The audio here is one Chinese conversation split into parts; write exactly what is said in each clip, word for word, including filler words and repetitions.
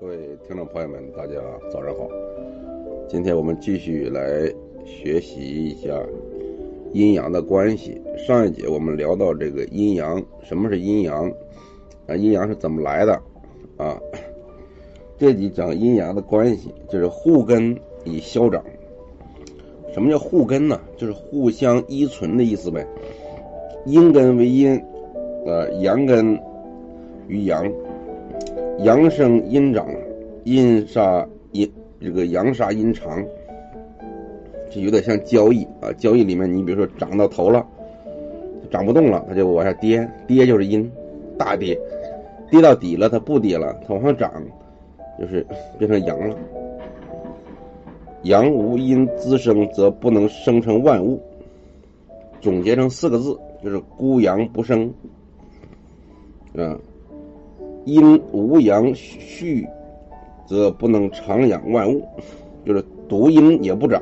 各位听众朋友们，大家早上好。今天我们继续来学习一下阴阳的关系。上一节我们聊到这个阴阳，什么是阴阳啊？阴阳是怎么来的啊？这集讲阴阳的关系，就是互根以消长。什么叫互根呢？就是互相依存的意思呗。阴根为阴，呃，阳根于阳。阳生阴长，阴杀阴，这个阳杀阴长，这有点像交易啊。交易里面，你比如说涨到头了，涨不动了，它就往下跌，跌就是阴，大跌，跌到底了，它不跌了，它往上涨，就是变成阳了。阳无阴滋生，则不能生成万物。总结成四个字，就是孤阳不生，啊。因无阳虚，则不能长养万物，就是独阴也不长，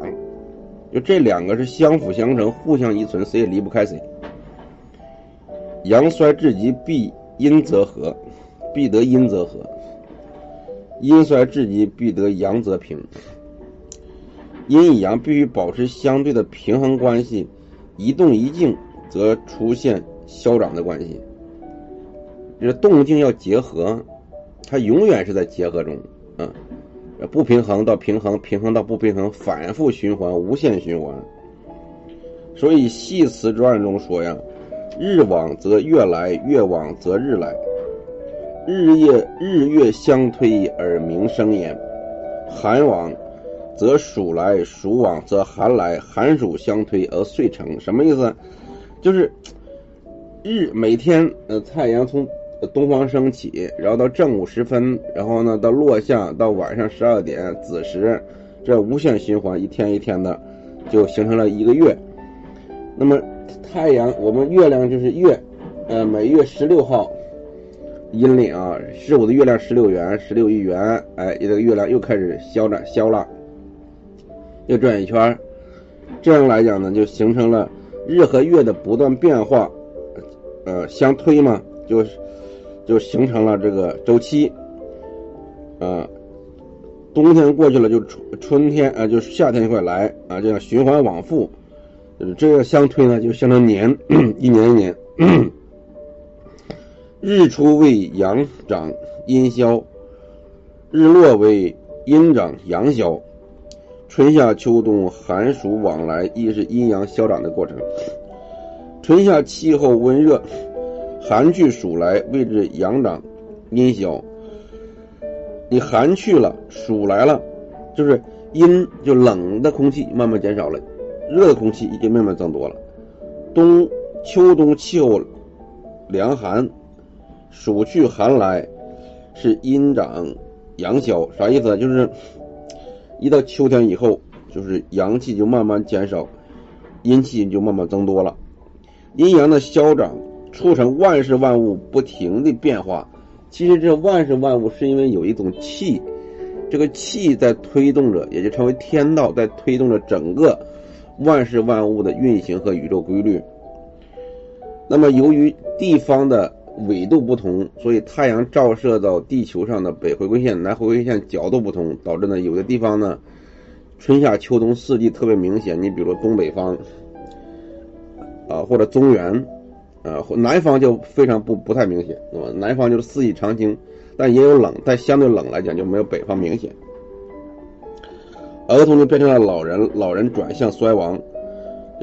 就这两个是相辅相成，互相依存，谁也离不开谁。阳衰至极，必阴则和，必得阴则和；阴衰至极，必得阳则平。阴与阳必须保持相对的平衡关系，一动一静，则出现消长的关系。这动静要结合，它永远是在结合中，嗯，不平衡到平衡，平衡到不平衡，反复循环，无限循环。所以《系辞传》中说呀：“日往则月来，月往则日来，日夜日月相推而明生焉。寒往则暑来，暑往则寒来，寒暑相推而岁成。”什么意思？就是日每天，呃，太阳从东方升起，然后到正午时分，然后呢到落下，到晚上十二点子时，这无限循环，一天一天的就形成了一个月。那么太阳，我们月亮就是月，呃，每月十六号阴历啊，十五的月亮十六圆，十六亿圆，哎，这个月亮又开始消了，消了，又转一圈，这样来讲呢，就形成了日和月的不断变化，呃，相推嘛，就。就形成了这个周期，啊，冬天过去了就春春天啊，就夏天快来啊，这样循环往复，这样相推呢就形成年，一年一年。日出为阳长阴消，日落为阴长阳消，春夏秋冬寒暑往来，亦是阴阳消长的过程。春夏气候温热。寒去暑来，谓之阳长阴消。你寒去了，暑来了，就是阴，就冷的空气慢慢减少了，热的空气已经慢慢增多了。冬秋冬气候凉寒，暑去寒来，是阴长阳消。啥意思呢？就是一到秋天以后，就是阳气就慢慢减少，阴气就慢慢增多了。阴阳的消长促成万事万物不停的变化，其实这万事万物是因为有一种气，这个气在推动着，也就成为天道，在推动着整个万事万物的运行和宇宙规律。那么由于地方的纬度不同，所以太阳照射到地球上的北回归线、南回归线角度不同，导致呢有的地方呢春夏秋冬四季特别明显。你比如东北方啊，或者中原。呃，南方就非常不不太明显，那么南方就是四季常青，但也有冷，但相对冷来讲就没有北方明显。儿童就变成了老人，老人转向衰亡，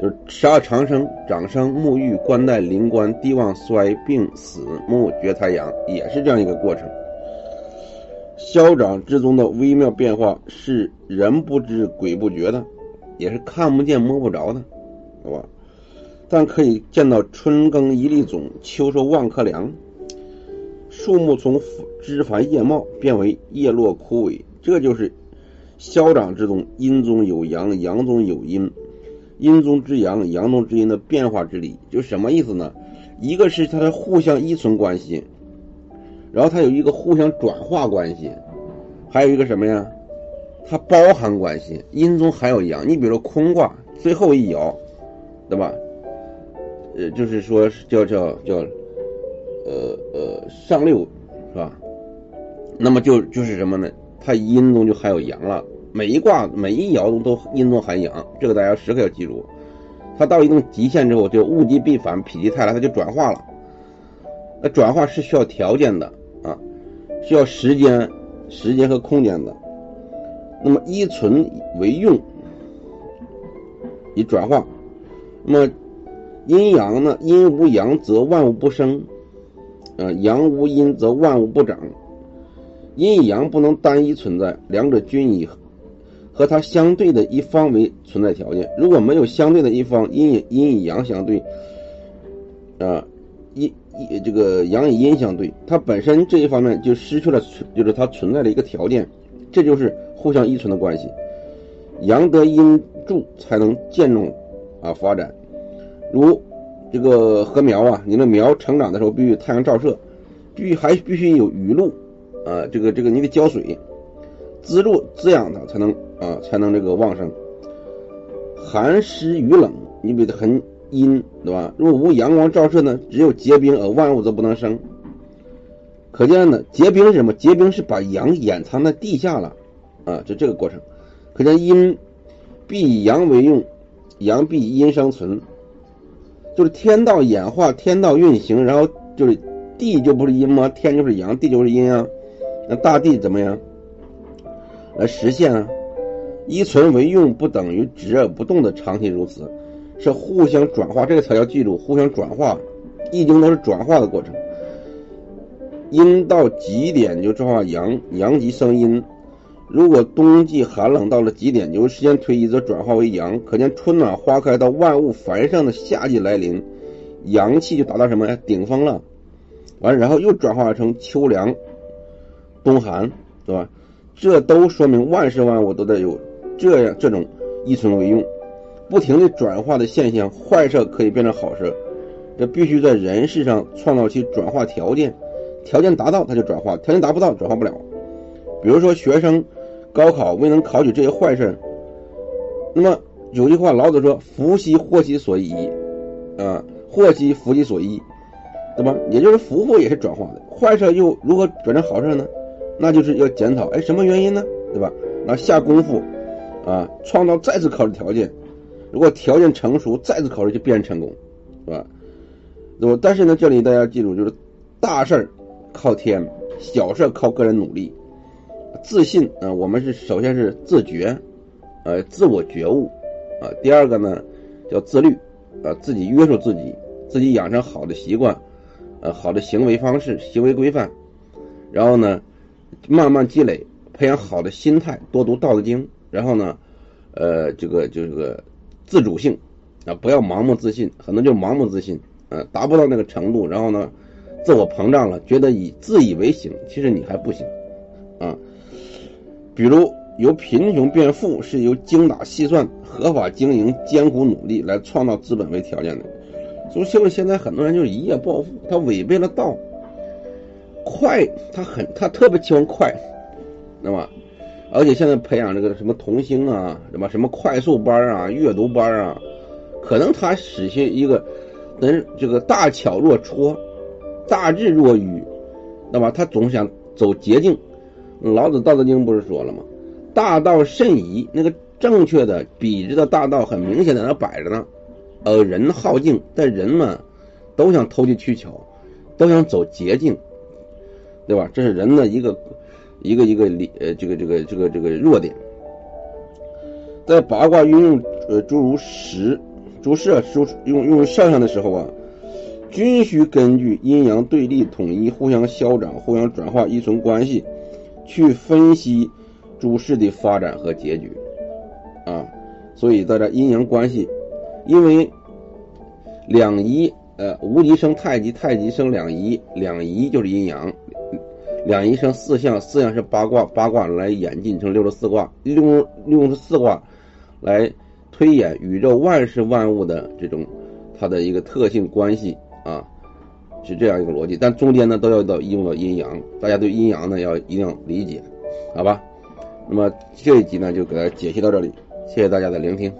就是十二长生、长生、沐浴、冠带、临官、帝旺、衰、病、死、木、绝、太阳，也是这样一个过程。消长之中的微妙变化是人不知鬼不觉的，也是看不见摸不着的，对吧？但可以见到春耕一粒种，秋收万颗粮，树木从枝繁叶茂变为叶落枯萎，这就是消长之中阴中有阳，阳中有阴，阴中之阳，阳中之阴的变化之理。就什么意思呢？一个是它的互相依存关系，然后它有一个互相转化关系，还有一个什么呀？它包含关系，阴中还有阳。你比如说坤卦最后一爻，对吧？呃，就是说叫叫叫，呃呃上六是吧？那么就就是什么呢？它阴中就含有阳了。每一卦每一爻中都阴中含阳，这个大家时刻要记住。它到一定极限之后，就物极必反，否极泰来，它就转化了。那转化是需要条件的啊，需要时间、时间和空间的。那么依存为用，以转化。那么阴阳呢？阴无阳则万物不生，呃，阳无阴则万物不长。阴与阳不能单一存在，两者均以和它相对的一方为存在条件。如果没有相对的一方，阴阴与阳相对，啊、呃，阴这个阳与阴相对，它本身这一方面就失去了，就是它存在的一个条件。这就是互相依存的关系，阳得阴助才能健壮啊发展。如这个禾苗啊，你的苗成长的时候必须太阳照射，必须还必须有雨露啊，这个这个你得浇水，滋露滋养它才能啊才能这个旺盛。寒湿雨冷，你比它很阴，对吧？如果无阳光照射呢，只有结冰，而万物则不能生。可见呢，结冰是什么？结冰是把阳掩藏在地下了，啊，就这个过程。可见阴必以阳为用，阳必以阴生存，就是天道演化，天道运行，然后就是地就不是阴吗？天就是阳，地就是阴啊。那大地怎么样来实现啊？依存为用不等于止而不动的长期如此，是互相转化，这个才要记住，互相转化，易经都是转化的过程。阴到极点就转化阳，阳极生阴。如果冬季寒冷到了极点，由时间推移则转化为阳。可见春暖花开到万物繁盛的夏季来临，阳气就达到什么呀？顶峰了。完，然后又转化成秋凉、冬寒，对吧？这都说明万事万物都在有这样这种依存为用、不停的转化的现象。坏事可以变成好事，这必须在人事上创造其转化条件。条件达到它就转化，条件达不到转化不了。比如说学生高考未能考取这些坏事，那么有句话老子说：“福兮祸兮所倚”，啊，祸兮福兮所倚，对吧？也就是福祸也是转化的，坏事又如何转成好事呢？那就是要检讨，哎，什么原因呢？对吧？然后下功夫，啊，创造再次考试条件，如果条件成熟，再次考试就必然成功，是吧？我但是呢，这里大家记住，就是大事儿靠天，小事靠个人努力。自信啊、呃，我们是首先是自觉，呃，自我觉悟啊、呃。第二个呢叫自律啊、呃，自己约束自己，自己养成好的习惯，呃，好的行为方式、行为规范。然后呢，慢慢积累，培养好的心态，多读《道德经》。然后呢，呃，这个就是个自主性啊、呃，不要盲目自信，很多就盲目自信啊、呃，达不到那个程度，然后呢。自我膨胀了，觉得以自以为行，其实你还不行啊。比如由贫穷变富是由精打细算、合法经营、艰苦努力来创造资本为条件的。所以就是现在很多人就是一夜暴富，他违背了道。快，他很他特别喜欢快，那么而且现在培养这个什么童星啊，什么什么快速班啊、阅读班啊，可能他实现一个能这个大巧若拙。大智若愚，那么他总想走捷径。老子《道德经》不是说了吗？大道甚夷，那个正确的、笔直的大道很明显在那摆着呢。呃，人好径，但人们都想投机取巧，都想走捷径，对吧？这是人的一个一个一个理呃，这个这个这个这个弱点。在八卦运用呃诸如十诸射诸用用上上的时候啊。均需根据阴阳对立、统一、互相消长、互相转化、依存关系，去分析诸事的发展和结局，啊，所以大家阴阳关系，因为两仪，呃，无极生太极，太极生两仪，两仪就是阴阳，两仪生四象，四象是八卦，八卦来演进成六十四卦，用六十四卦来推演宇宙万事万物的这种它的一个特性关系。啊，是这样一个逻辑，但中间呢都要到用到阴阳，大家对阴阳呢要一定要理解，好吧？那么这一集呢就给大家解析到这里，谢谢大家的聆听。